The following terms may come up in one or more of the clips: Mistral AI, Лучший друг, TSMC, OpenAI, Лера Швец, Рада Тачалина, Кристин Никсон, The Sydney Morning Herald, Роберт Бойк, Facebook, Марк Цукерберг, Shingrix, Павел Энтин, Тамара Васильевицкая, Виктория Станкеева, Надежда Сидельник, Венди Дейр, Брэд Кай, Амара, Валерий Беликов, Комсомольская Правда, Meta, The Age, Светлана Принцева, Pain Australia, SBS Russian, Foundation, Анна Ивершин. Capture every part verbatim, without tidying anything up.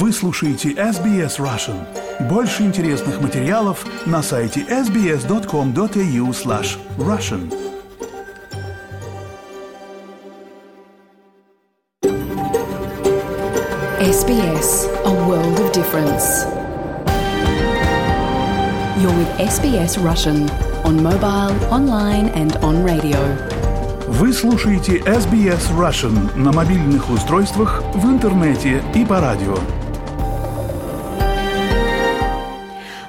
Вы слушаете эс би эс Russian. Больше интересных материалов на сайте эс би эс точка ком точка эй ю слэш Russian. эс би эс – A world of difference. You're with эс би эс Russian on mobile, online and on radio. Вы слушаете эс би эс Russian на мобильных устройствах, в интернете и по радио.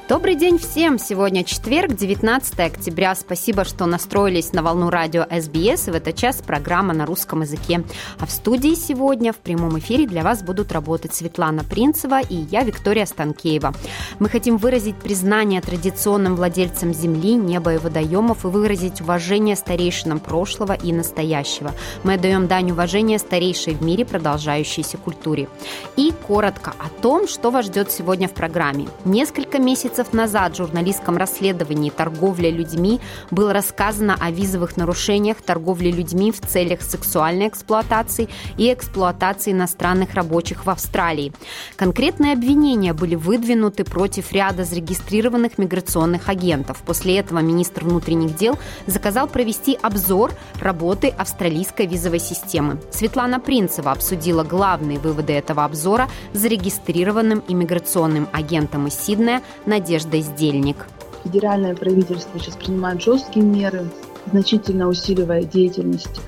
Добрый день всем! Сегодня четверг, девятнадцатое октября. Спасибо, что настроились на волну радио эс би эс. И в этот час программа на русском языке. А в студии сегодня в прямом эфире для вас будут работать Светлана Принцева и я, Виктория Станкеева. Мы хотим выразить признание традиционным владельцам земли, неба и водоемов и выразить уважение старейшинам прошлого и настоящего. Мы отдаем дань уважения старейшей в мире продолжающейся культуре. И коротко о том, что вас ждет сегодня в программе. Несколько месяцев назад в журналистском расследовании «Торговля людьми» было рассказано о визовых нарушениях торговли людьми в целях сексуальной эксплуатации и эксплуатации иностранных рабочих в Австралии. Конкретные обвинения были выдвинуты против ряда зарегистрированных миграционных агентов. После этого министр внутренних дел заказал провести обзор работы австралийской визовой системы. Светлана Принцева обсудила главные выводы этого обзора с зарегистрированным иммиграционным агентом из Сиднея Надеждой Сидельник. Федеральное правительство сейчас принимает жесткие меры, значительно усиливая деятельность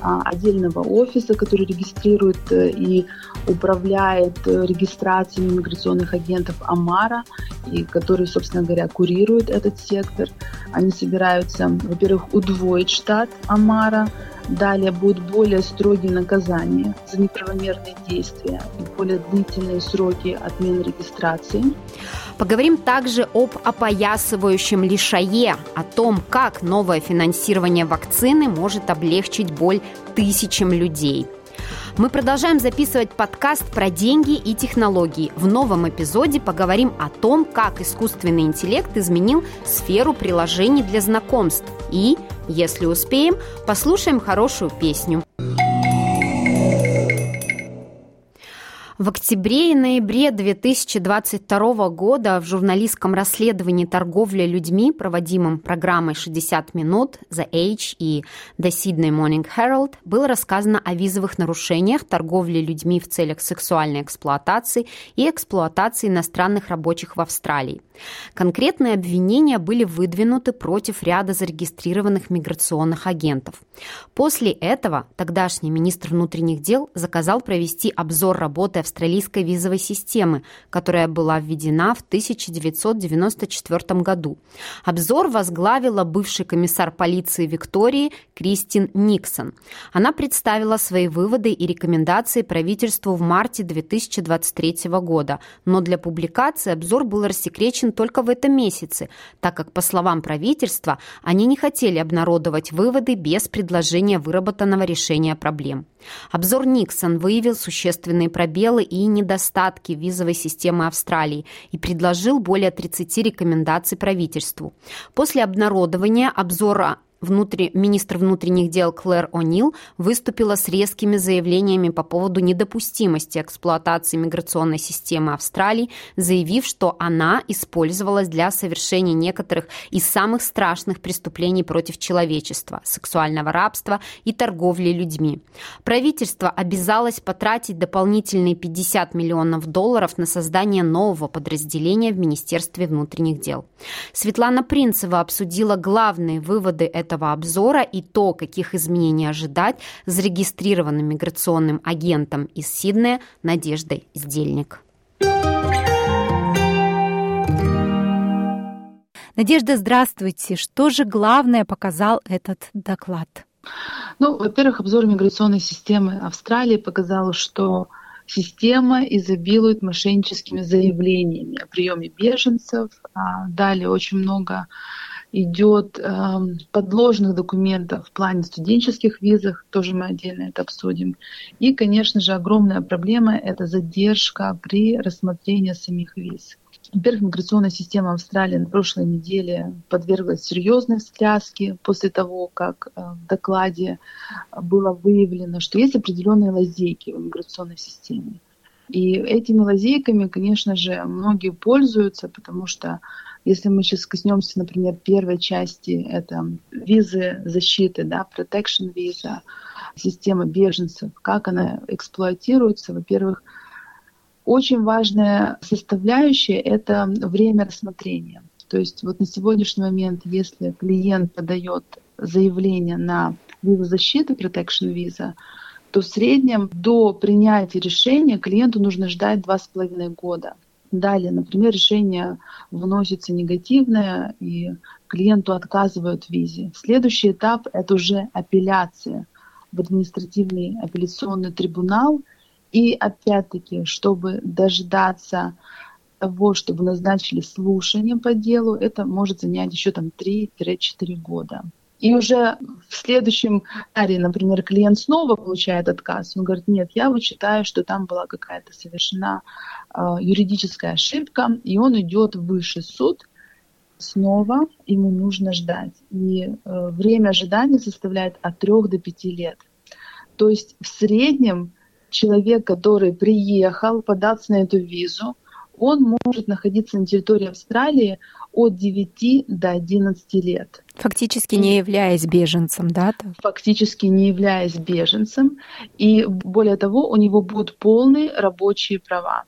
отдельного офиса, который регистрирует и управляет регистрацией миграционных агентов Амара, и который, собственно говоря, курирует этот сектор. Они собираются, во-первых, удвоить штат Амара, далее будут более строгие наказания за неправомерные действия и более длительные сроки отмены регистрации. Поговорим также об опоясывающем лишае, о том, как новое финансирование вакцины может облегчить боль тысячам людей. Мы продолжаем записывать подкаст про деньги и технологии. В новом эпизоде поговорим о том, как искусственный интеллект изменил сферу приложений для знакомств. И, если успеем, послушаем хорошую песню. В октябре и ноябре две тысячи двадцать второго года в журналистском расследовании «Торговля людьми», проводимом программой шестьдесят минут, The Age и The Sydney Morning Herald, было рассказано о визовых нарушениях торговли людьми в целях сексуальной эксплуатации и эксплуатации иностранных рабочих в Австралии. Конкретные обвинения были выдвинуты против ряда зарегистрированных миграционных агентов. После этого тогдашний министр внутренних дел заказал провести обзор работы австралийской визовой системы, которая была введена в тысяча девятьсот девяносто четвёртом году. Обзор возглавила бывший комиссар полиции Виктории Кристин Никсон. Она представила свои выводы и рекомендации правительству в марте две тысячи двадцать третьего года, но для публикации обзор был рассекречен только в этом месяце, так как, по словам правительства, они не хотели обнародовать выводы без предложения выработанного решения проблем. Обзор Никсон выявил существенные пробелы и недостатки визовой системы Австралии и предложил более тридцати рекомендаций правительству. После обнародования обзора Внутри... министр внутренних дел Клэр О'Нил выступила с резкими заявлениями по поводу недопустимости эксплуатации миграционной системы Австралии, заявив, что она использовалась для совершения некоторых из самых страшных преступлений против человечества – сексуального рабства и торговли людьми. Правительство обязалось потратить дополнительные пятьдесят миллионов долларов на создание нового подразделения в Министерстве внутренних дел. Светлана Принцева обсудила главные выводы этого этого обзора и то, каких изменений ожидать, зарегистрированным миграционным агентом из Сиднея Надеждой Сидельник. Надежда, здравствуйте. Что же главное показал этот доклад? Ну, во-первых, обзор миграционной системы Австралии показал, что система изобилует мошенническими заявлениями о приеме беженцев. Далее очень много идет э, подложных документов в плане студенческих визах, тоже мы отдельно это обсудим. И, конечно же, огромная проблема – это задержка при рассмотрении самих виз. Во-первых, миграционная система Австралии на прошлой неделе подверглась серьезной встряске после того, как в докладе было выявлено, что есть определенные лазейки в миграционной системе. И этими лазейками, конечно же, многие пользуются, потому что если мы сейчас коснемся, например, первой части, это визы защиты, да, protection виза, система беженцев, как она эксплуатируется. Во-первых, очень важная составляющая — это время рассмотрения. То есть вот на сегодняшний момент, если клиент подает заявление на визу защиты, protection виза, то в среднем до принятия решения клиенту нужно ждать два с половиной года. Далее, например, решение выносится негативное, и клиенту отказывают в визе. Следующий этап — это уже апелляция в административный апелляционный трибунал. И опять-таки, чтобы дождаться того, чтобы назначили слушание по делу, это может занять еще там три-четыре года. И уже в следующем сценарии, например, клиент снова получает отказ. Он говорит: нет, я вот считаю, что там была какая-то совершена э, юридическая ошибка, и он идет в высший суд. Снова ему нужно ждать. И э, время ожидания составляет от трёх до пяти лет. То есть в среднем человек, который приехал податься на эту визу, он может находиться на территории Австралии от девяти до одиннадцати лет. Фактически не являясь беженцем, да? Фактически не являясь беженцем. И более того, у него будут полные рабочие права.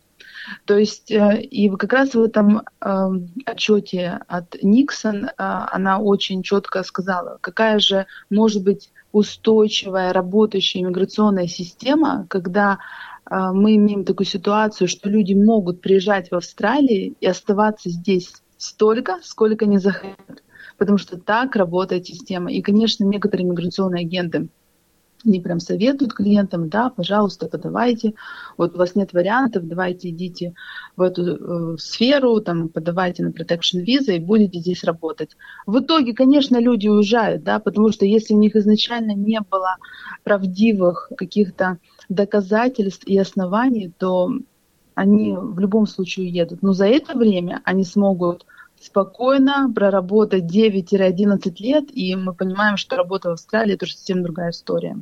То есть, и как раз в этом отчете от Никсон она очень четко сказала, какая же может быть устойчивая работающая иммиграционная система, когда мы имеем такую ситуацию, что люди могут приезжать в Австралию и оставаться здесь столько, сколько они захотят, потому что так работает система. И, конечно, некоторые миграционные агенты, они прям советуют клиентам: да, пожалуйста, подавайте, вот у вас нет вариантов, давайте идите в эту э, сферу, там, подавайте на protection визы и будете здесь работать. В итоге, конечно, люди уезжают, да, потому что если у них изначально не было правдивых каких-то доказательств и оснований, то они в любом случае уедут. Но за это время они смогут спокойно проработать девять-одиннадцать лет, и мы понимаем, что работа в Австралии — это уже совсем другая история.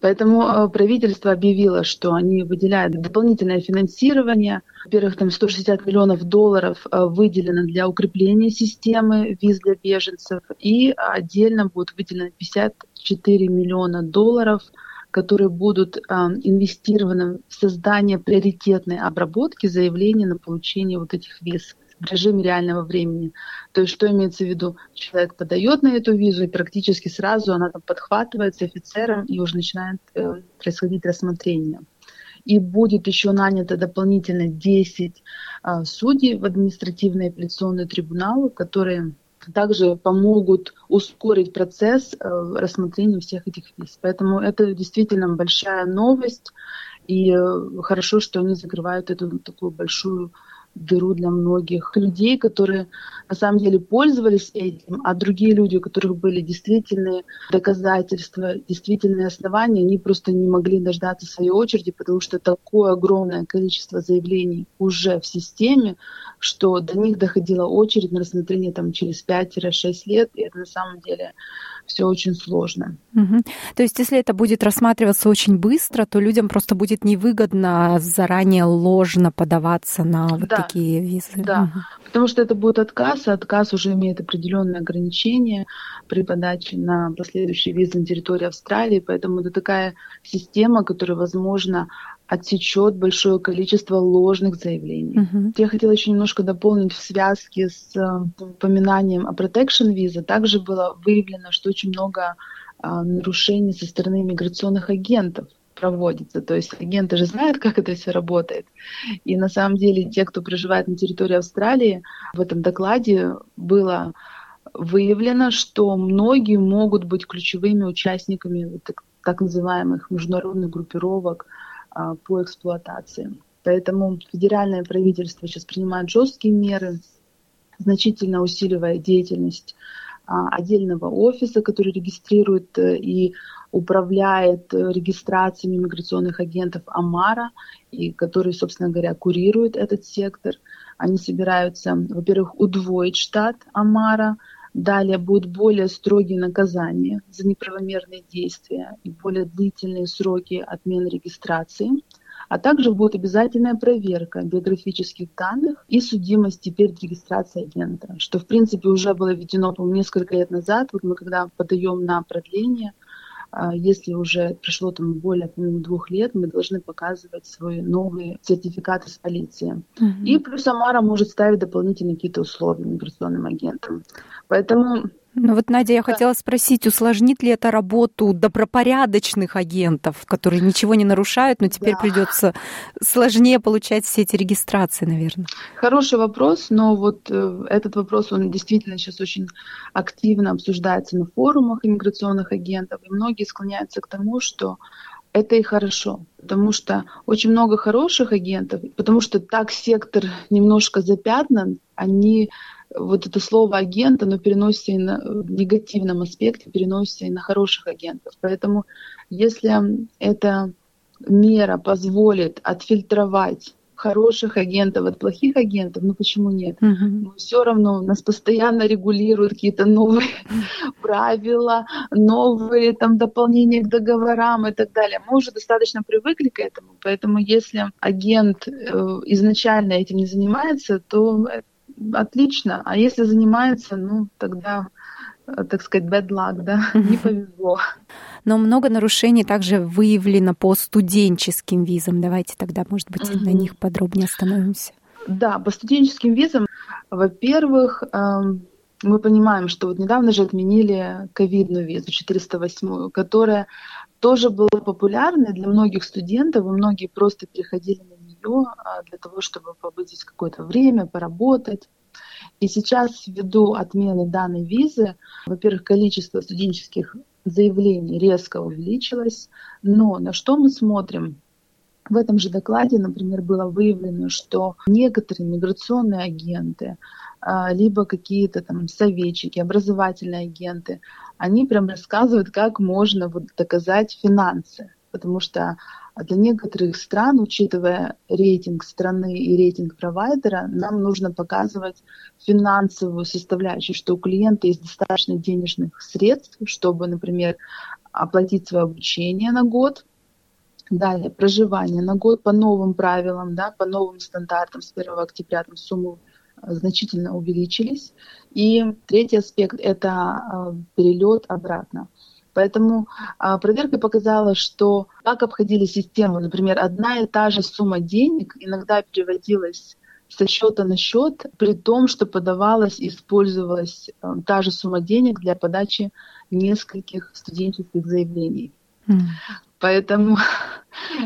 Поэтому правительство объявило, что они выделяют дополнительное финансирование. Во-первых, там сто шестьдесят миллионов долларов выделено для укрепления системы виз для беженцев, и отдельно будет выделено пятьдесят четыре миллиона долларов, которые будут э, инвестированы в создание приоритетной обработки заявлений на получение вот этих виз в режиме реального времени. То есть что имеется в виду? Человек подает на эту визу, и практически сразу она там подхватывается офицером, и уже начинает э, происходить рассмотрение. И будет еще нанято дополнительно десять э, судей в административные апелляционные трибуналы, которые также помогут ускорить процесс рассмотрения всех этих виз. Поэтому это действительно большая новость, и хорошо, что они закрывают эту такую большую дыру для многих людей, которые на самом деле пользовались этим, а другие люди, у которых были действительные доказательства, действительные основания, они просто не могли дождаться своей очереди, потому что такое огромное количество заявлений уже в системе, что до них доходила очередь на рассмотрение там через пять-шесть лет, и это на самом деле все очень сложно. Угу. То есть если это будет рассматриваться очень быстро, то людям просто будет невыгодно заранее ложно подаваться на вот да. такие визы. Да, угу. Потому что это будет отказ, а отказ уже имеет определенные ограничения при подаче на последующие визы на территории Австралии, поэтому это такая система, которая, возможно, отсечет большое количество ложных заявлений. Uh-huh. Я хотела еще немножко дополнить в связке с упоминанием о protection визе. Также было выявлено, что очень много а, нарушений со стороны миграционных агентов проводится. То есть агенты же знают, как это все работает. И на самом деле те, кто проживает на территории Австралии, в этом докладе было выявлено, что многие могут быть ключевыми участниками так, так называемых международных группировок по эксплуатации. Поэтому федеральное правительство сейчас принимает жесткие меры, значительно усиливая деятельность отдельного офиса, который регистрирует и управляет регистрациями миграционных агентов Амара, и который, собственно говоря, курирует этот сектор. Они собираются, во-первых, удвоить штат Амара, далее будут более строгие наказания за неправомерные действия и более длительные сроки отмены регистрации. а также будет обязательная проверка биографических данных и судимости перед регистрацией агента, что, в принципе, уже было введено, по-моему, несколько лет назад. Вот мы когда подаем на продление, если уже прошло там более двух лет, мы должны показывать свои новые сертификаты с полиции. Mm-hmm. И плюс Амара может ставить дополнительные какие-то условия миграционным агентам. Поэтому... Ну вот, Надя, я да. хотела спросить, усложнит ли это работу добропорядочных агентов, которые ничего не нарушают, но теперь да. придется сложнее получать все эти регистрации, наверное? Хороший вопрос, но вот этот вопрос, он действительно сейчас очень активно обсуждается на форумах иммиграционных агентов, и многие склоняются к тому, что это и хорошо, потому что очень много хороших агентов, потому что так сектор немножко запятнан, они... Вот это слово «агент», оно переносится и на, в негативном аспекте, переносится и на хороших агентов. Поэтому если эта мера позволит отфильтровать хороших агентов от плохих агентов, ну почему нет? Mm-hmm. Все равно нас постоянно регулируют какие-то новые правила, новые там дополнения к договорам и так далее. Мы уже достаточно привыкли к этому, поэтому если агент э, изначально этим не занимается, то... Отлично. А если занимается, ну, тогда, так сказать, bad luck, да, не повезло. Но много нарушений также выявлено по студенческим визам. Давайте тогда, может быть, mm-hmm. на них подробнее остановимся. Да, по студенческим визам, во-первых, мы понимаем, что вот недавно же отменили ковидную визу четыреста восьмую, которая тоже была популярной для многих студентов, и многие просто переходили на для того, чтобы побыть здесь какое-то время, поработать. И сейчас, ввиду отмены данной визы, во-первых, количество студенческих заявлений резко увеличилось, но на что мы смотрим? В этом же докладе, например, было выявлено, что некоторые миграционные агенты, либо какие-то там советчики, образовательные агенты, они прям рассказывают, как можно вот доказать финансы, потому что для некоторых стран, учитывая рейтинг страны и рейтинг провайдера, нам нужно показывать финансовую составляющую, что у клиента есть достаточно денежных средств, чтобы, например, оплатить свое обучение на год, далее проживание на год по новым правилам, да, по новым стандартам с первого октября там, сумму значительно увеличились. И третий аспект – это перелет обратно. Поэтому а, проверка показала, что как обходили систему, например, одна и та же сумма денег иногда переводилась со счета на счет, при том, что подавалась и использовалась а, та же сумма денег для подачи нескольких студенческих заявлений. Mm. Поэтому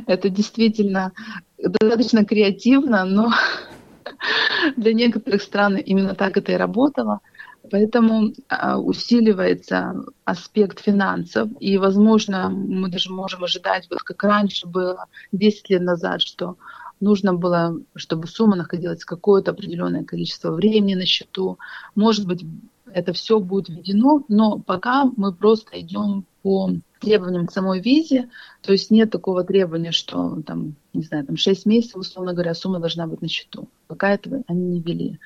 это действительно достаточно креативно, но для некоторых стран именно так это и работало. Поэтому усиливается аспект финансов, и, возможно, мы даже можем ожидать, вот как раньше было десять лет назад, что нужно было, чтобы сумма находилась какое-то определенное количество времени на счету. Может быть, это все будет введено, но пока мы просто идем по требованиям к самой визе, то есть нет такого требования, что там, не знаю, там шесть месяцев, условно говоря, сумма должна быть на счету. Пока этого они не ввели.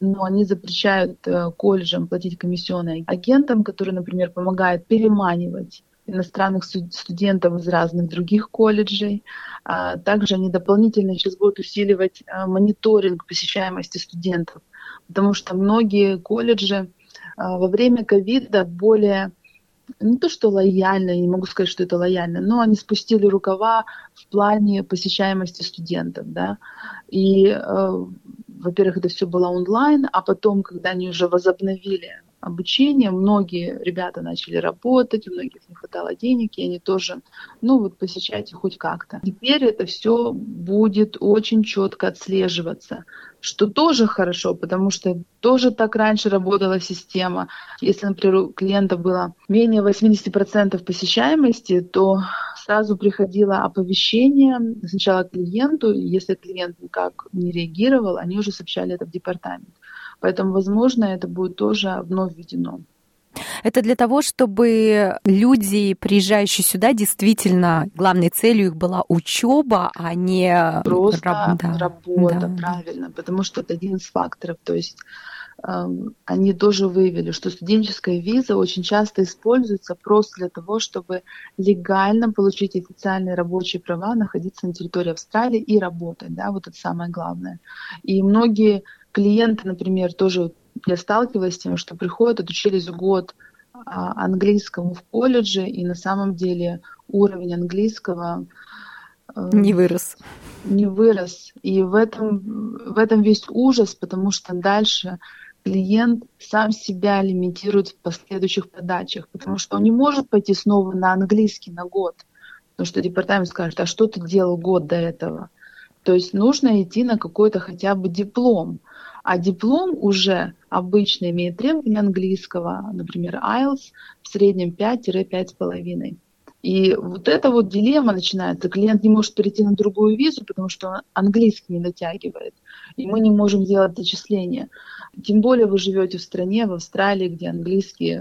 Но они запрещают колледжам платить комиссионные агентам, которые, например, помогают переманивать иностранных студентов из разных других колледжей. Также они дополнительно сейчас будут усиливать мониторинг посещаемости студентов, потому что многие колледжи во время ковида более... Не то, что лояльно, я не могу сказать, что это лояльно, но они спустили рукава в плане посещаемости студентов, да. И, э, во-первых, это все было онлайн, а потом, когда они уже возобновили обучение, многие ребята начали работать, у многих не хватало денег, и они тоже, ну вот, посещайте хоть как-то. Теперь это все будет очень четко отслеживаться, что тоже хорошо, потому что тоже так раньше работала система. Если, например, у клиента было менее восемьдесят процентов посещаемости, то сразу приходило оповещение сначала клиенту, и если клиент никак не реагировал, они уже сообщали это в департамент. Поэтому, возможно, это будет тоже вновь введено. Это для того, чтобы люди, приезжающие сюда, действительно, главной целью их была учеба, а не... Просто раб... да. работа, да. правильно, потому что это один из факторов. То есть они тоже выявили, что студенческая виза очень часто используется просто для того, чтобы легально получить официальные рабочие права, находиться на территории Австралии и работать, да, вот это самое главное. И многие клиенты, например, тоже я сталкивалась с тем, что приходят, отучились год английскому в колледже, и на самом деле уровень английского не вырос. Не вырос. И в этом, в этом весь ужас, потому что дальше клиент сам себя лимитирует в последующих подачах, потому что он не может пойти снова на английский на год, потому что департамент скажет, а что ты делал год до этого? То есть нужно идти на какой-то хотя бы диплом. А диплом уже обычно имеет требования английского, например, айлтс, в среднем пять - пять с половиной. И вот эта вот дилемма начинается. Клиент не может перейти на другую визу, потому что он английский не дотягивает, и мы не можем делать зачисления. Тем более вы живете в стране, в Австралии, где английский,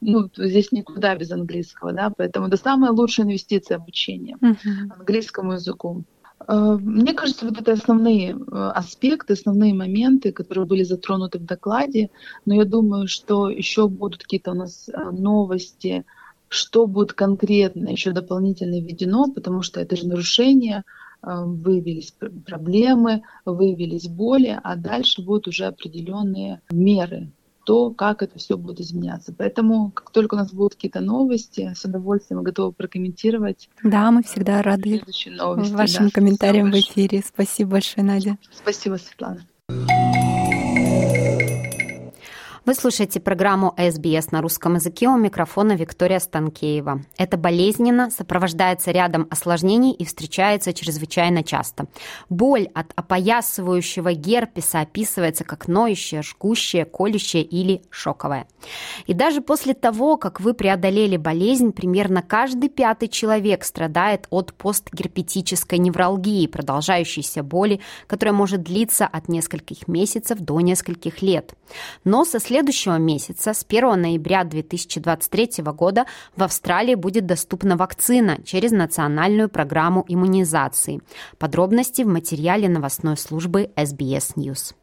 ну, здесь никуда без английского, да, поэтому это самая лучшая инвестиция обучения uh-huh. английскому языку. Мне кажется, вот это основные аспекты, основные моменты, которые были затронуты в докладе, но я думаю, что еще будут какие-то у нас новости, что будет конкретно еще дополнительно введено, потому что это же нарушение, выявились проблемы, выявились боли, а дальше будут уже определенные меры, то, как это все будет изменяться. Поэтому, как только у нас будут какие-то новости, с удовольствием готовы прокомментировать. Да, мы всегда рады новости, вашим да, комментариям в эфире. Спасибо большое, Надя. Спасибо, Светлана. Вы слушаете программу эс би эс на русском языке, у микрофона Виктория Станкеева. Это болезненно, сопровождается рядом осложнений и встречается чрезвычайно часто. Боль от опоясывающего герпеса описывается как ноющая, жгущая, колющая или шоковая. И даже после того, как вы преодолели болезнь, примерно каждый пятый человек страдает от постгерпетической невралгии, продолжающейся боли, которая может длиться от нескольких месяцев до нескольких лет. Но со следующего следующего месяца, с первого ноября две тысячи двадцать третьего года, в Австралии будет доступна вакцина через национальную программу иммунизации. Подробности в материале новостной службы эс би эс News.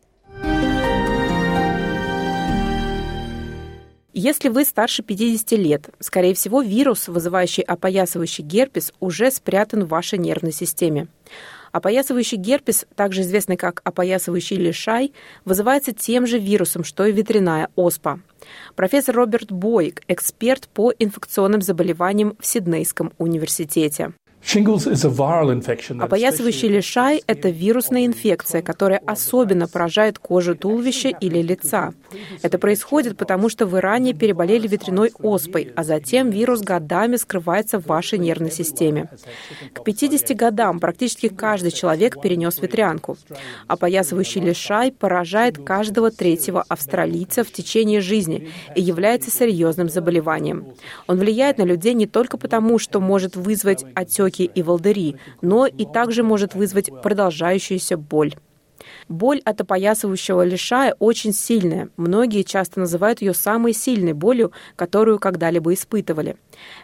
Если вы старше пятидесяти лет, скорее всего, вирус, вызывающий опоясывающий герпес, уже спрятан в вашей нервной системе. Опоясывающий герпес, также известный как опоясывающий лишай, вызывается тем же вирусом, что и ветряная оспа. Профессор Роберт Бойк, эксперт по инфекционным заболеваниям в Сиднейском университете. Опоясывающий лишай – это вирусная инфекция, которая особенно поражает кожу туловища или лица. Это происходит потому, что вы ранее переболели ветряной оспой, а затем вирус годами скрывается в вашей нервной системе. К пятидесяти годам практически каждый человек перенес ветрянку. Опоясывающий лишай поражает каждого третьего австралийца в течение жизни и является серьезным заболеванием. Он влияет на людей не только потому, что может вызвать отеки и волдыри, но и также может вызвать продолжающуюся боль. Боль от опоясывающего лишая очень сильная. Многие часто называют ее самой сильной болью, которую когда-либо испытывали.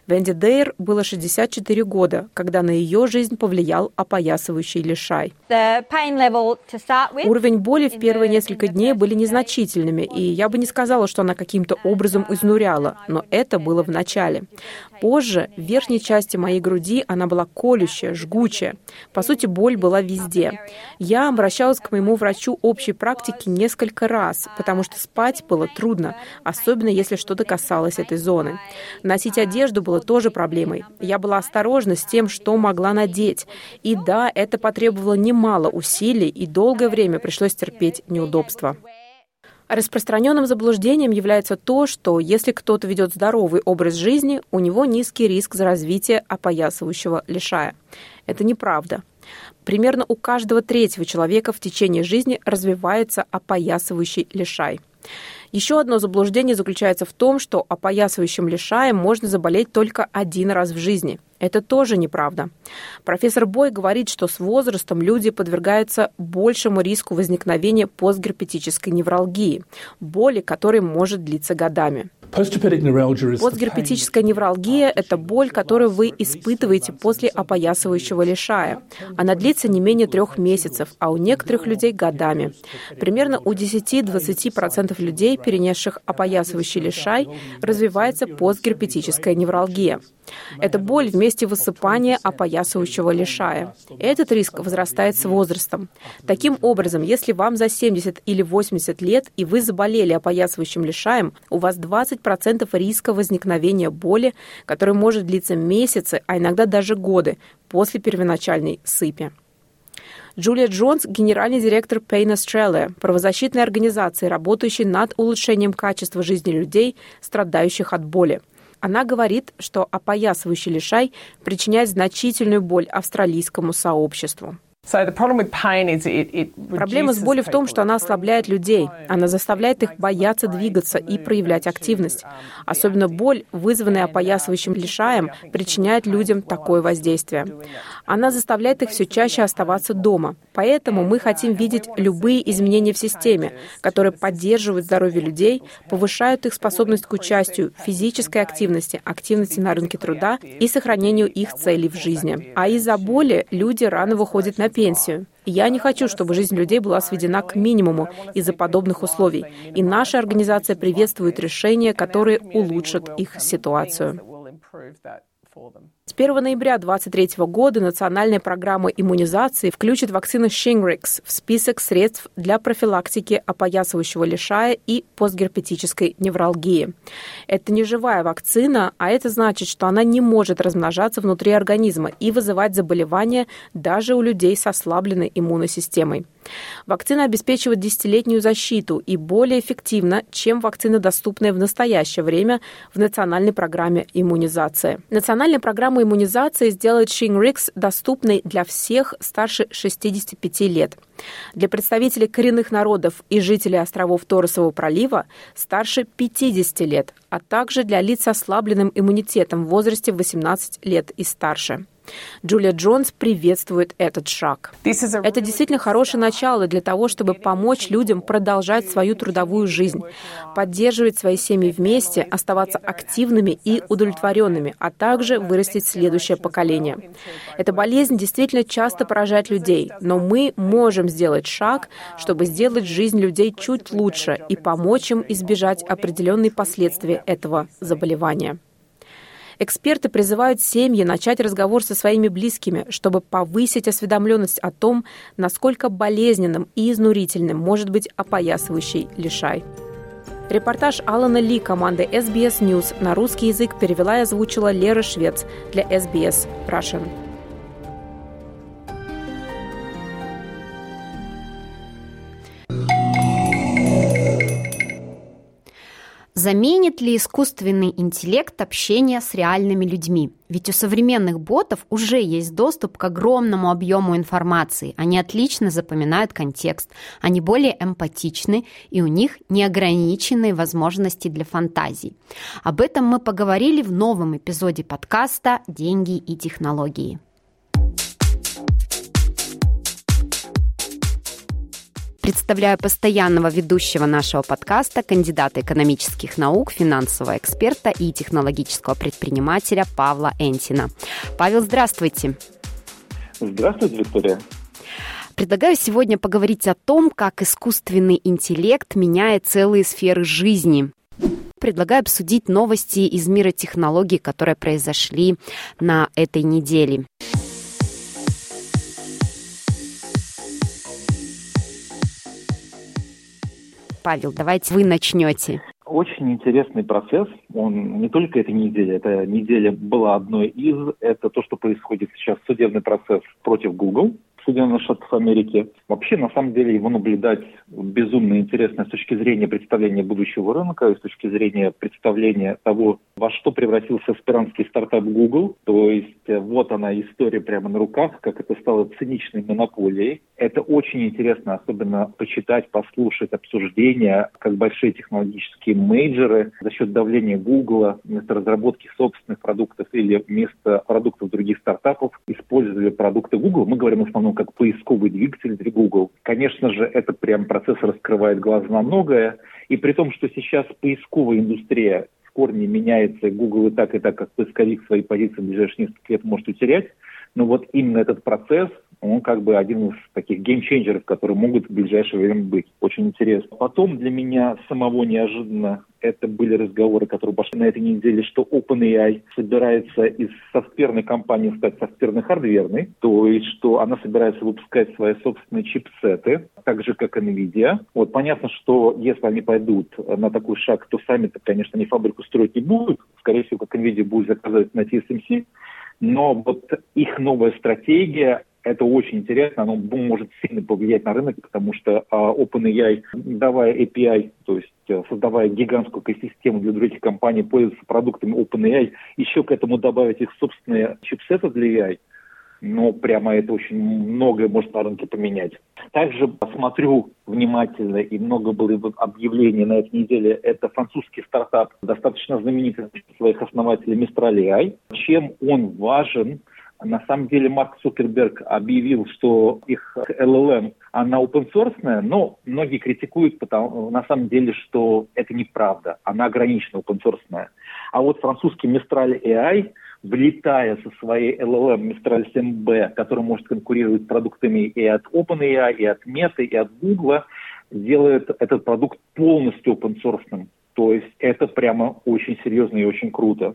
Венди Дейр было шестьдесят четыре года, когда на ее жизнь повлиял опоясывающий лишай. Уровень боли в первые несколько дней были незначительными, и я бы не сказала, что она каким-то образом изнуряла, но это было в начале. Позже в верхней части моей груди она была колющая, жгучая. По сути, боль была везде. Я обращалась к моему врачу общей практики несколько раз, потому что спать было трудно, особенно если что-то касалось этой зоны. Носить одежду было тоже проблемой. Я была осторожна с тем, что могла надеть. И да, это потребовало немало усилий, и долгое время пришлось терпеть неудобства. Распространенным заблуждением является то, что если кто-то ведет здоровый образ жизни, у него низкий риск за развитие опоясывающего лишая. Это неправда. Примерно у каждого третьего человека в течение жизни развивается опоясывающий лишай. Еще одно заблуждение заключается в том, что опоясывающим лишаем можно заболеть только один раз в жизни. Это тоже неправда. Профессор Бой говорит, что с возрастом люди подвергаются большему риску возникновения постгерпетической невралгии, боли, которая может длиться годами. Постгерпетическая невралгия – это боль, которую вы испытываете после опоясывающего лишая. Она длится не менее трех месяцев, а у некоторых людей – годами. Примерно у десяти-двадцати процентов людей, перенесших опоясывающий лишай, развивается постгерпетическая невралгия. Это боль в месте высыпания опоясывающего лишая. Этот риск возрастает с возрастом. Таким образом, если вам за семьдесят или восемьдесят лет, и вы заболели опоясывающим лишаем, у вас двадцать процентов риска возникновения боли, которая может длиться месяцы, а иногда даже годы после первоначальной сыпи. Джулия Джонс, генеральный директор Pain Australia, правозащитной организации, работающей над улучшением качества жизни людей, страдающих от боли. Она говорит, что опоясывающий лишай причиняет значительную боль австралийскому сообществу. Проблема с болью в том, что она ослабляет людей. Она заставляет их бояться двигаться и проявлять активность. Особенно боль, вызванная опоясывающим лишаем, причиняет людям такое воздействие. Она заставляет их все чаще оставаться дома. Поэтому мы хотим видеть любые изменения в системе, которые поддерживают здоровье людей, повышают их способность к участию, физической активности, активности на рынке труда и сохранению их целей в жизни. А из-за боли люди рано выходят на пенсию. Я не хочу, чтобы жизнь людей была сведена к минимуму из-за подобных условий, и наша организация приветствует решения, которые улучшат их ситуацию. С первого ноября две тысячи двадцать третьего года национальная программа иммунизации включит вакцину Shingrix в список средств для профилактики опоясывающего лишая и постгерпетической невралгии. Это не живая вакцина, а это значит, что она не может размножаться внутри организма и вызывать заболевания даже у людей с ослабленной иммунной системой. Вакцина обеспечивает десятилетнюю защиту и более эффективна, чем вакцина, доступная в настоящее время в национальной программе иммунизации. Национальная программа иммунизации сделает Shingrix доступной для всех старше шестидесяти пяти лет. Для представителей коренных народов и жителей островов Торресового пролива старше пятидесяти лет, а также для лиц с ослабленным иммунитетом в возрасте восемнадцати лет и старше. Джулия Джонс приветствует этот шаг. Это действительно хорошее начало для того, чтобы помочь людям продолжать свою трудовую жизнь, поддерживать свои семьи вместе, оставаться активными и удовлетворенными, а также вырастить следующее поколение. Эта болезнь действительно часто поражает людей, но мы можем сделать шаг, чтобы сделать жизнь людей чуть лучше и помочь им избежать определенных последствий этого заболевания. Эксперты призывают семьи начать разговор со своими близкими, чтобы повысить осведомленность о том, насколько болезненным и изнурительным может быть опоясывающий лишай. Репортаж Алана Ли команды эс би эс News на русский язык перевела и озвучила Лера Швец для эс би эс Russian. Заменит ли искусственный интеллект общение с реальными людьми? Ведь у современных ботов уже есть доступ к огромному объему информации. Они отлично запоминают контекст, они более эмпатичны, и у них неограниченные возможности для фантазий. Об этом мы поговорили в новом эпизоде подкаста «Деньги и технологии». Представляю постоянного ведущего нашего подкаста, кандидата экономических наук, финансового эксперта и технологического предпринимателя Павла Энтина. Павел, здравствуйте. Здравствуйте, Виктория. Предлагаю сегодня поговорить о том, как искусственный интеллект меняет целые сферы жизни. Предлагаю обсудить новости из мира технологий, которые произошли на этой неделе. Павел, давайте вы начнете. Очень интересный процесс. Он не только эта неделя. Эта неделя была одной из. Это то, что происходит сейчас судебный процесс против Google в Соединенных Штатах Америки. Вообще, на самом деле, его наблюдать безумно интересно с точки зрения представления будущего рынка и с точки зрения представления того, во что превратился аспирантский стартап Google. То есть вот она история прямо на руках, как это стало циничной монополией. Это очень интересно, особенно почитать, послушать обсуждения, как большие технологические мейджеры за счет давления Google вместо разработки собственных продуктов или вместо продуктов других стартапов использовали продукты Google. Мы говорим в основном как поисковый двигатель для Google. Конечно же, это прям процесс раскрывает глаза на многое. И при том, что сейчас поисковая индустрия в в корне меняется, Google и так, и так, как поисковик свои позиции в ближайшие несколько лет может утерять. Но вот именно этот процесс, он как бы один из таких геймченджеров, которые могут в ближайшее время быть. Очень интересно. Потом для меня самого неожиданно это были разговоры, которые пошли на этой неделе, что OpenAI собирается из софтверной компании стать софтверно-хардверной, то есть что она собирается выпускать свои собственные чипсеты, так же, как Nvidia. Вот понятно, что если они пойдут на такой шаг, то сами-то, конечно, они фабрику строить не будут. Скорее всего, как Nvidia будет заказывать на ти эс эм си. Но вот их новая стратегия, это очень интересно, оно может сильно повлиять на рынок, потому что OpenAI, давая эй пи ай, то есть создавая гигантскую экосистему для других компаний, пользуются продуктами OpenAI, еще к этому добавить их собственные чипсеты для эй ай, но прямо это очень многое может на рынке поменять. Также смотрю внимательно, и много было объявлений на этой неделе. Это французский стартап, достаточно знаменитый своих основателей Mistral эй ай. Чем он важен? На самом деле Марк Цукерберг объявил, что их эл эл эм, она open-source, но многие критикуют, потому, на самом деле, что это неправда. Она ограничена open-source. А вот французский Mistral эй ай, влетая со своей эл эл эм Mistral семь би, который может конкурировать с продуктами и от OpenAI, и от Meta, и от Google, делает этот продукт полностью open-source. То есть это прямо очень серьезно и очень круто.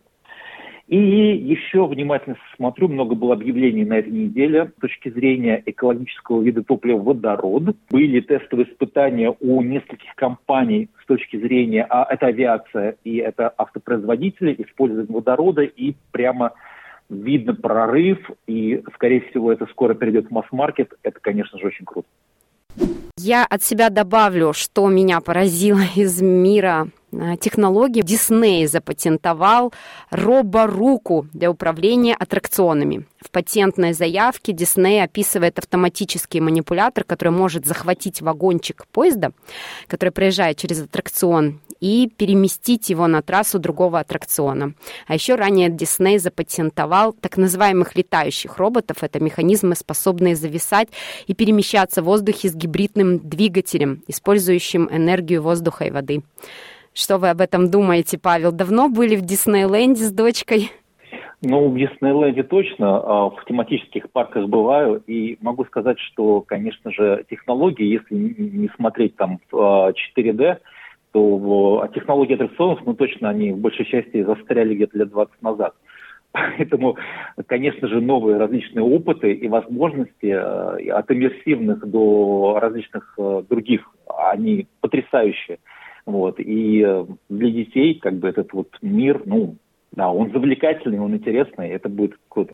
И еще внимательно смотрю, много было объявлений на этой неделе с точки зрения экологического вида топлива водород. Были тестовые испытания у нескольких компаний с точки зрения, а это авиация и это автопроизводители, использования водорода, и прямо видно прорыв, и, скорее всего, это скоро перейдет в масс-маркет. Это, конечно же, очень круто. Я от себя добавлю, что меня поразило из мира технологий. Дисней запатентовал роборуку для управления аттракционами. В патентной заявке Дисней описывает автоматический манипулятор, который может захватить вагончик поезда, который проезжает через аттракцион, и переместить его на трассу другого аттракциона. А еще ранее Дисней запатентовал так называемых летающих роботов. Это механизмы, способные зависать и перемещаться в воздухе с гибридным двигателем, использующим энергию воздуха и воды. Что вы об этом думаете, Павел? Давно были в Диснейленде с дочкой? Ну, в Диснейленде точно, в тематических парках бываю, и могу сказать, что, конечно же, технологии, если не смотреть там четыре дэ, то технологии аттракционов, ну, точно они в большей части застряли где-то лет двадцать назад. Поэтому, конечно же, новые различные опыты и возможности от иммерсивных до различных других, они потрясающие. Вот. И для детей как бы этот вот мир, ну, да, он завлекательный, он интересный, это будет круто.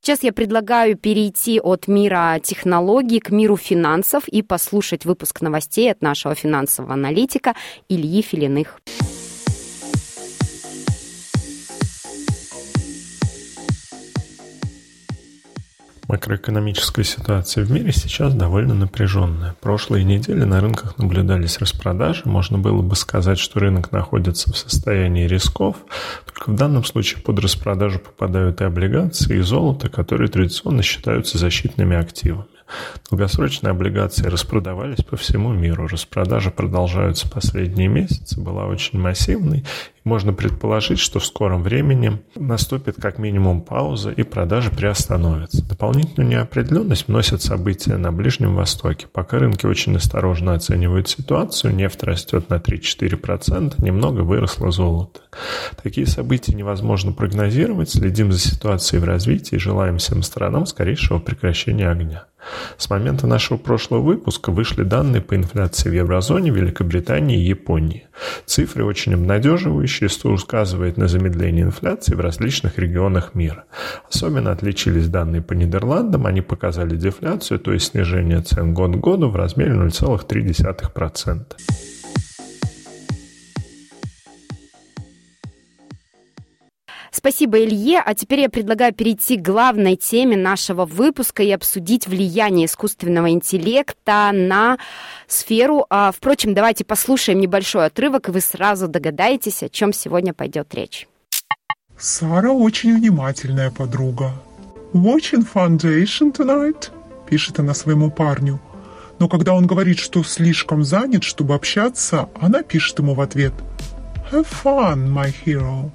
Сейчас я предлагаю перейти от мира технологий к миру финансов и послушать выпуск новостей от нашего финансового аналитика Ильи Филиных. Макроэкономическая ситуация в мире сейчас довольно напряженная. Прошлые недели на рынках наблюдались распродажи. Можно было бы сказать, что рынок находится в состоянии рисков. Только в данном случае под распродажу попадают и облигации, и золото, которые традиционно считаются защитными активами. Долгосрочные облигации распродавались по всему миру. Распродажи продолжаются последние месяцы, была очень массивной. Можно предположить, что в скором времени наступит как минимум пауза и продажи приостановятся. Дополнительную неопределенность вносят события на Ближнем Востоке. Пока рынки очень осторожно оценивают ситуацию, нефть растет на три-четыре процента, немного выросло золото. Такие события невозможно прогнозировать, следим за ситуацией в развитии и желаем всем странам скорейшего прекращения огня. С момента нашего прошлого выпуска вышли данные по инфляции в еврозоне, Великобритании и Японии. Цифры очень обнадеживающие, что указывает на замедление инфляции в различных регионах мира. Особенно отличились данные по Нидерландам, они показали дефляцию, то есть снижение цен год к году в размере ноль целых три десятых процента. Спасибо, Илье. А теперь я предлагаю перейти к главной теме нашего выпуска и обсудить влияние искусственного интеллекта на сферу. Впрочем, давайте послушаем небольшой отрывок, и вы сразу догадаетесь, о чем сегодня пойдет речь. Сара очень внимательная подруга. Watching Foundation tonight, пишет она своему парню. Но когда он говорит, что слишком занят, чтобы общаться, она пишет ему в ответ. Have fun, my hero.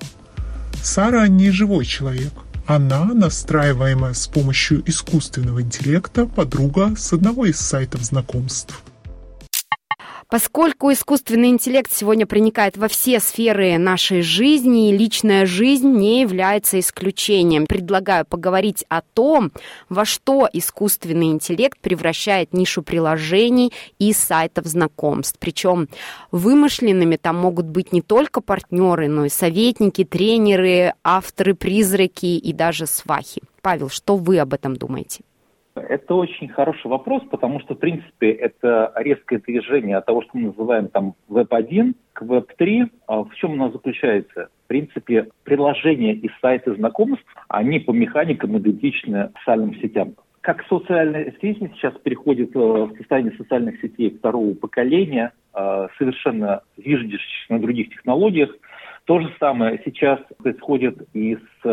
Сара не живой человек. Она, настраиваемая с помощью искусственного интеллекта, подруга с одного из сайтов знакомств. Поскольку искусственный интеллект сегодня проникает во все сферы нашей жизни, и личная жизнь не является исключением, предлагаю поговорить о том, во что искусственный интеллект превращает нишу приложений и сайтов знакомств. Причем вымышленными там могут быть не только партнеры, но и советники, тренеры, авторы, призраки и даже свахи. Павел, что вы об этом думаете? Это очень хороший вопрос, потому что, в принципе, это резкое движение от того, что мы называем там веб один к веб три. В чем оно заключается? В принципе, приложения и сайты знакомств, они по механикам идентичны социальным сетям. Как социальные сети сейчас переходят в состояние социальных сетей второго поколения, совершенно зиждясь на других технологиях, то же самое сейчас происходит и с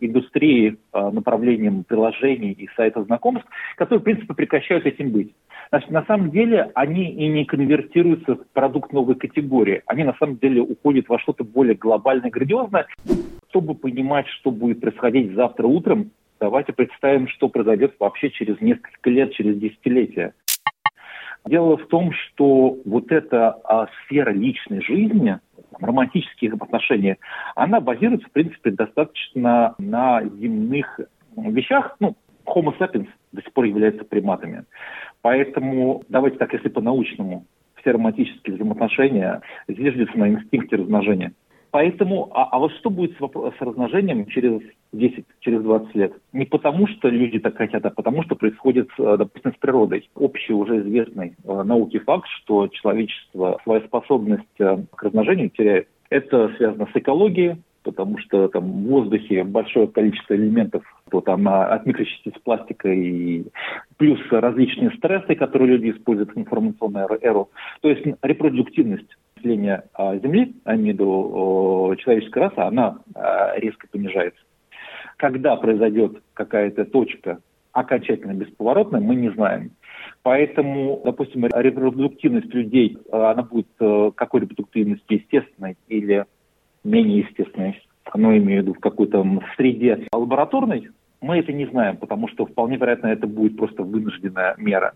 индустрией направлением приложений и сайтов знакомств, которые, в принципе, прекращают этим быть. Значит, на самом деле они и не конвертируются в продукт новой категории. Они, на самом деле, уходят во что-то более глобальное, грандиозное. Чтобы понимать, что будет происходить завтра утром, давайте представим, что произойдет вообще через несколько лет, через десятилетия. Дело в том, что вот эта а, сфера личной жизни, романтических отношений, она базируется, в принципе, достаточно на земных вещах. Ну, Homo sapiens до сих пор являются приматами. Поэтому, давайте так, если по-научному, все романтические взаимоотношения зиждятся на инстинкте размножения. Поэтому, а, а вот что будет с, вопрос, с размножением через десять, через двадцать лет? Не потому, что люди так хотят, а потому, что происходит, допустим, с природой. Общий уже известный э, науке факт, что человечество свою способность э, к размножению теряет. Это связано с экологией, потому что там в воздухе большое количество элементов, то там от микрочастиц пластика и плюс различные стрессы, которые люди используют в информационную эру. То есть репродуктивность населения Земли, а не до человеческой расы, она резко понижается. Когда произойдет какая-то точка окончательно бесповоротная, мы не знаем. Поэтому, допустим, репродуктивность людей, она будет какой репродуктивностью, естественной или менее естественной, оно имею в виду в какой-то среде лабораторной, мы это не знаем, потому что вполне вероятно это будет просто вынужденная мера.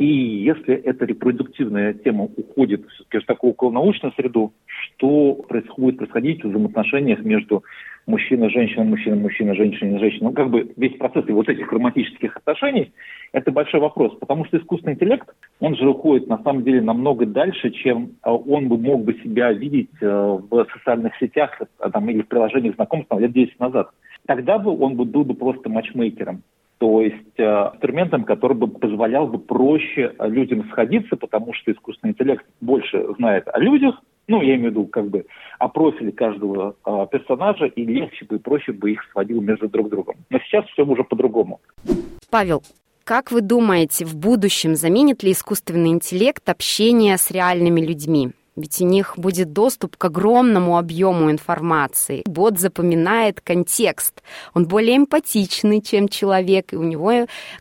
И если эта репродуктивная тема уходит все-таки в такую околонаучную среду, что происходит происходить в взаимоотношениях между мужчиной, женщиной, мужчиной, мужчиной, женщиной, женщиной? Ну, как бы весь процесс вот этих романтических отношений – это большой вопрос, потому что искусственный интеллект, он же уходит на самом деле намного дальше, чем он бы мог бы себя видеть в социальных сетях там, или в приложениях знакомств лет десять назад. Тогда бы он был бы просто матчмейкером. То есть э, инструментом, который бы позволял бы проще людям сходиться, потому что искусственный интеллект больше знает о людях, ну, я имею в виду, как бы, о профиле каждого э, персонажа, и легче бы и проще бы их сводил между друг другом. Но сейчас все уже по-другому. Павел, как вы думаете, в будущем заменит ли искусственный интеллект общение с реальными людьми? Ведь у них будет доступ к огромному объему информации. Бот запоминает контекст. Он более эмпатичный, чем человек, и у него,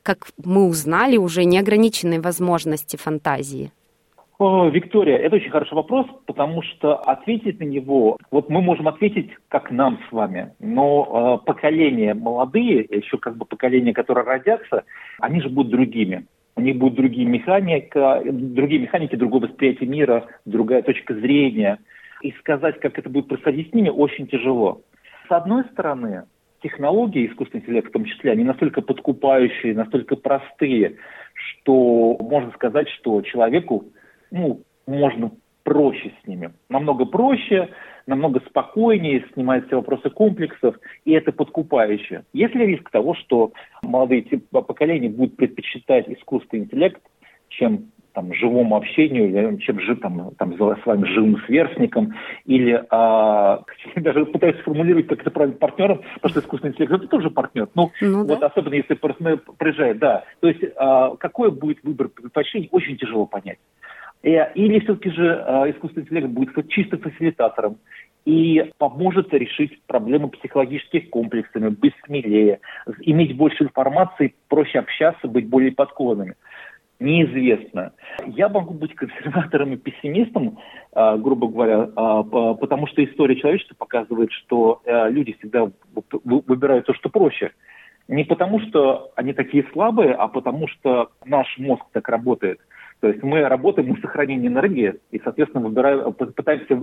как мы узнали, уже неограниченные возможности фантазии. О, Виктория, это очень хороший вопрос, потому что ответить на него... Вот мы можем ответить, как нам с вами, но э, поколения молодые, еще как бы поколения, которые родятся, они же будут другими. У них будут другие механики, другие механики, другое восприятие мира, другая точка зрения. И сказать, как это будет происходить с ними, очень тяжело. С одной стороны, технологии искусственного интеллекта в том числе, они настолько подкупающие, настолько простые, что можно сказать, что человеку, ну, можно проще с ними. Намного проще, намного спокойнее, снимает все вопросы комплексов, и это подкупающе. Есть ли риск того, что молодые поколения будут предпочитать искусственный интеллект, чем там, живому общению, чем там, там, с вами живым сверстником, или а, даже пытаюсь сформулировать, как это правильно, партнером, потому что искусственный интеллект это тоже партнер. Ну, ну вот, да. Особенно если партнер приезжает, да. То есть а, какой будет выбор предпочтений, очень тяжело понять. Или все-таки же э, искусственный интеллект будет чисто фасилитатором и поможет решить проблемы психологических комплексов, быть смелее, иметь больше информации, проще общаться, быть более подкованными. неизвестно. Я могу быть консерватором и пессимистом, грубо говоря, потому что история человечества показывает, что люди всегда выбирают то, что проще. Не потому, что они такие слабые, а потому, что наш мозг так работает. То есть мы работаем на сохранении энергии и, соответственно, выбираем, пытаемся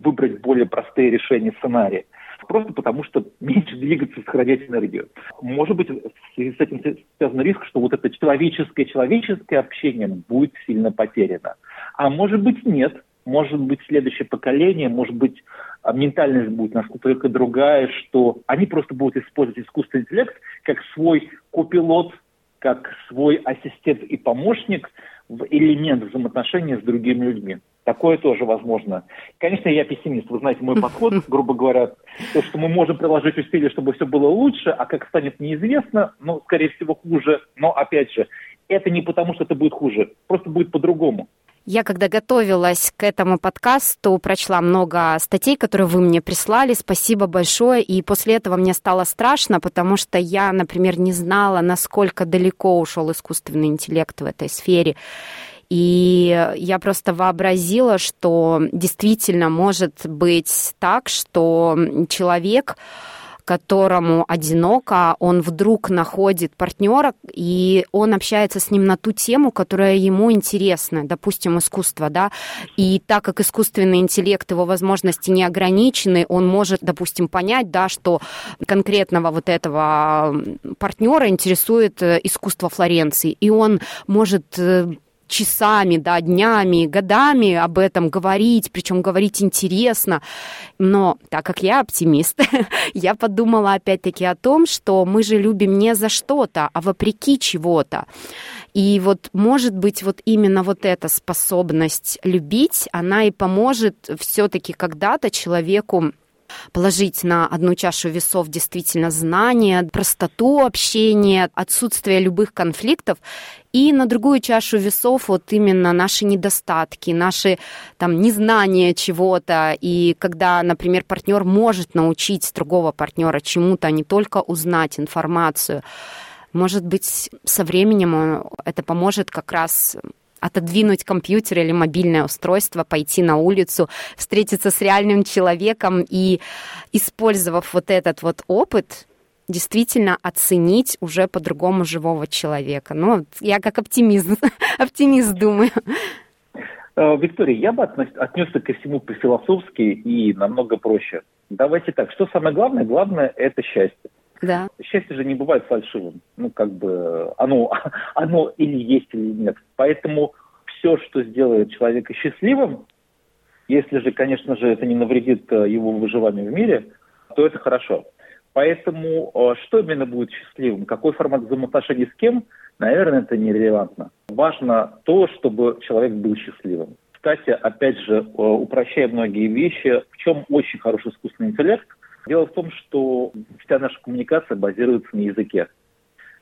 выбрать более простые решения, сценарии. Просто потому, что меньше двигаться и сохранять энергию. Может быть, с этим связан риск, что вот это человеческое-человеческое общение будет сильно потеряно. А может быть, нет. Может быть, следующее поколение, может быть, ментальность будет настолько другая, что они просто будут использовать искусственный интеллект как свой копилот, как свой ассистент и помощник в элемент взаимоотношений с другими людьми. Такое тоже возможно. Конечно, я пессимист. Вы знаете, мой подход, грубо говоря, то, что мы можем приложить усилия, чтобы все было лучше, а как станет неизвестно, ну, скорее всего, хуже. Но, опять же, это не потому, что это будет хуже. Просто будет по-другому. Я, когда готовилась к этому подкасту, прочла много статей, которые вы мне прислали. Спасибо большое. И после этого мне стало страшно, потому что я, например, не знала, насколько далеко ушел искусственный интеллект в этой сфере. И я просто вообразила, что действительно может быть так, что человек, которому одиноко, он вдруг находит партнера, и он общается с ним на ту тему, которая ему интересна, допустим, искусство, да, и так как искусственный интеллект, его возможности не ограничены, он может, допустим, понять, да, что конкретного вот этого партнера интересует искусство Флоренции, и он может часами, да, днями, годами об этом говорить, причем говорить интересно. Но так как я оптимист, я подумала опять-таки о том, что мы же любим не за что-то, а вопреки чего-то. И вот, может быть, вот именно вот эта способность любить, она и поможет все-таки когда-то человеку положить на одну чашу весов действительно знания, простоту общения, отсутствие любых конфликтов, и на другую чашу весов вот именно наши недостатки, наши там незнания чего-то. И когда, например, партнер может научить другого партнера чему-то, а не только узнать информацию, может быть, со временем это поможет как раз отодвинуть компьютер или мобильное устройство, пойти на улицу, встретиться с реальным человеком и, использовав вот этот вот опыт, действительно оценить уже по-другому живого человека. Ну, я как оптимист, оптимист думаю. Виктория, я бы отнесся ко всему по-философски и намного проще. Давайте так, что самое главное? Главное – это счастье. Да. Счастье же не бывает фальшивым. Ну, как бы оно, оно или есть, или нет. Поэтому все, что сделает человека счастливым, если же, конечно же, это не навредит его выживанию в мире, то это хорошо. Поэтому что именно будет счастливым, какой формат взаимоотношений с кем, наверное, это нерелевантно. Важно то, чтобы человек был счастливым. Кстати, опять же, упрощая многие вещи, в чем очень хороший искусственный интеллект. Дело в том, что вся наша коммуникация базируется на языке.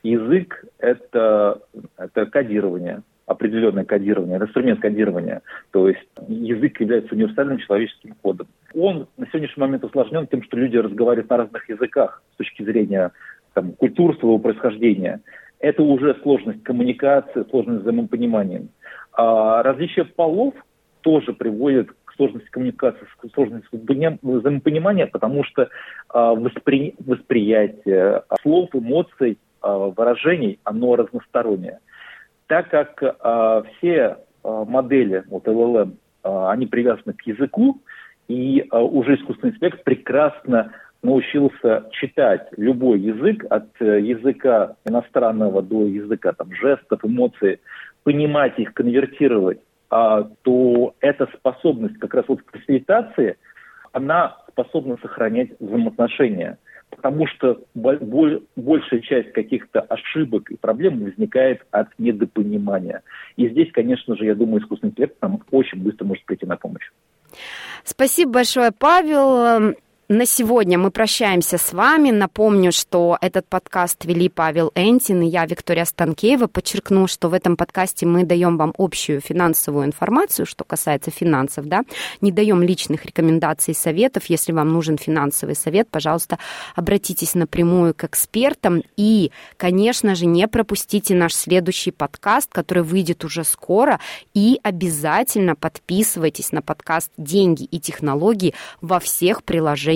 Язык – это, это кодирование, определенное кодирование, инструмент кодирования. То есть язык является универсальным человеческим кодом. Он на сегодняшний момент усложнен тем, что люди разговаривают на разных языках с точки зрения там, культур своего происхождения. Это уже сложность коммуникации, сложность взаимопонимания. А различие полов тоже приводит к сложность коммуникации, сложность взаимопонимания, потому что э, воспри... восприятие слов, эмоций, э, выражений, оно разностороннее. Так как э, все э, модели, вот эл эл эм, э, они привязаны к языку, и э, уже искусственный интеллект прекрасно научился читать любой язык, от э, языка иностранного до языка там, жестов, эмоций, понимать их, конвертировать, то эта способность как раз вот к фасилитации, она способна сохранять взаимоотношения. Потому что большая часть каких-то ошибок и проблем возникает от недопонимания. И здесь, конечно же, я думаю, искусственный интеллект нам очень быстро может прийти на помощь. Спасибо большое, Павел. На сегодня мы прощаемся с вами. Напомню, что этот подкаст вели Павел Энтин и я, Виктория Станкеева. Подчеркну, что в этом подкасте мы даем вам общую финансовую информацию, что касается финансов, да, не даем личных рекомендаций и советов. Если вам нужен финансовый совет, пожалуйста, обратитесь напрямую к экспертам. И, конечно же, не пропустите наш следующий подкаст, который выйдет уже скоро. И обязательно подписывайтесь на подкаст «Деньги и технологии» во всех приложениях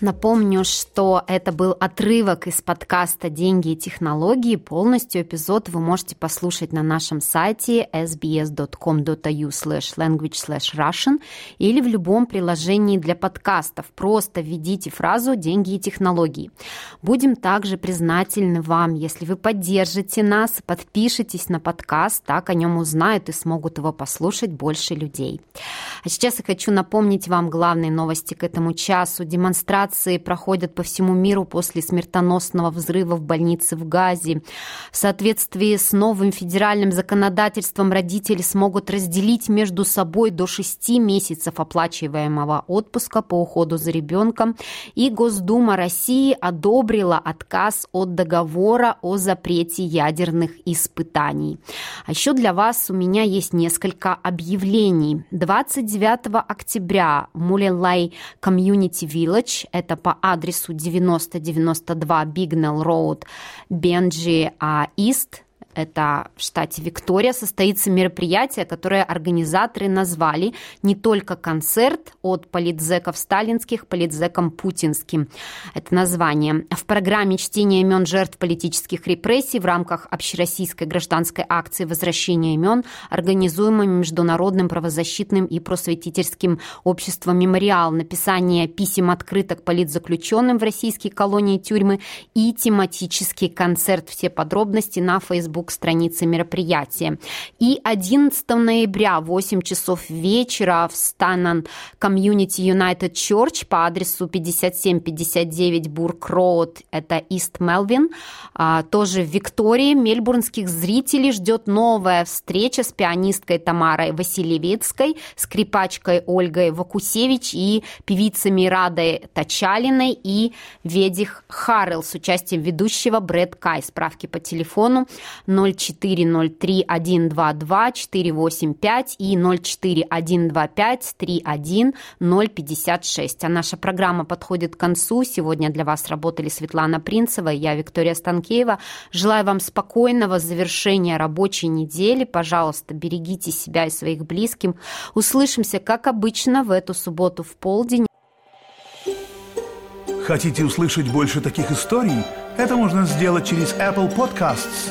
Напомню, что это был отрывок из подкаста «Деньги и технологии». Полностью эпизод вы можете послушать на нашем сайте эс би эс точка ком точка эй ю слэш лэнгвидж слэш рашн или в любом приложении для подкастов. Просто введите фразу «Деньги и технологии». Будем также признательны вам, если вы поддержите нас, подпишитесь на подкаст, так о нем узнают и смогут его послушать больше людей. А сейчас я хочу напомнить вам главные новости к этому часу. Демонстрация проходят по всему миру после смертоносного взрыва в больнице в Газе. В соответствии с новым федеральным законодательством родители смогут разделить между собой до шести месяцев оплачиваемого отпуска по уходу за ребенком, и Госдума России одобрила отказ от договора о запрете ядерных испытаний. А еще для вас у меня есть несколько объявлений. двадцать девятого октября Mullumbimby Community Village, это по адресу девяносто девяносто два Bignell Road, Бенджи Ист, это в штате Виктория, состоится мероприятие, которое организаторы назвали не только концерт от политзеков сталинских политзекам путинским. Это название. В программе чтение имен жертв политических репрессий в рамках общероссийской гражданской акции «Возвращение имен», организуемой Международным правозащитным и просветительским обществом «Мемориал», написание писем открыток политзаключенным в российские колонии и тюрьмы и тематический концерт. Все подробности на Facebook страницы мероприятия. И одиннадцатого ноября в восемь часов вечера в Stannon Community United Church по адресу пятьдесят семь пятьдесят девять Бурк Роуд, это Ист Мелвин, тоже в Виктории, мельбурнских зрителей ждет новая встреча с пианисткой Тамарой Васильевицкой, скрипачкой Ольгой Вакусевич и певицами Радой Тачалиной и Ведих Харрелл с участием ведущего Брэд Кай. Справки по телефону ноль четыре ноль три один два два четыре восемь пять и ноль четыре один два пять три один ноль пять шесть. А наша программа подходит к концу. Сегодня для вас работали Светлана Принцева и я, Виктория Станкеева. Желаю вам спокойного завершения рабочей недели. Пожалуйста, берегите себя и своих близких. Услышимся, как обычно, в эту субботу в полдень. Хотите услышать больше таких историй? Это можно сделать через Apple Podcasts,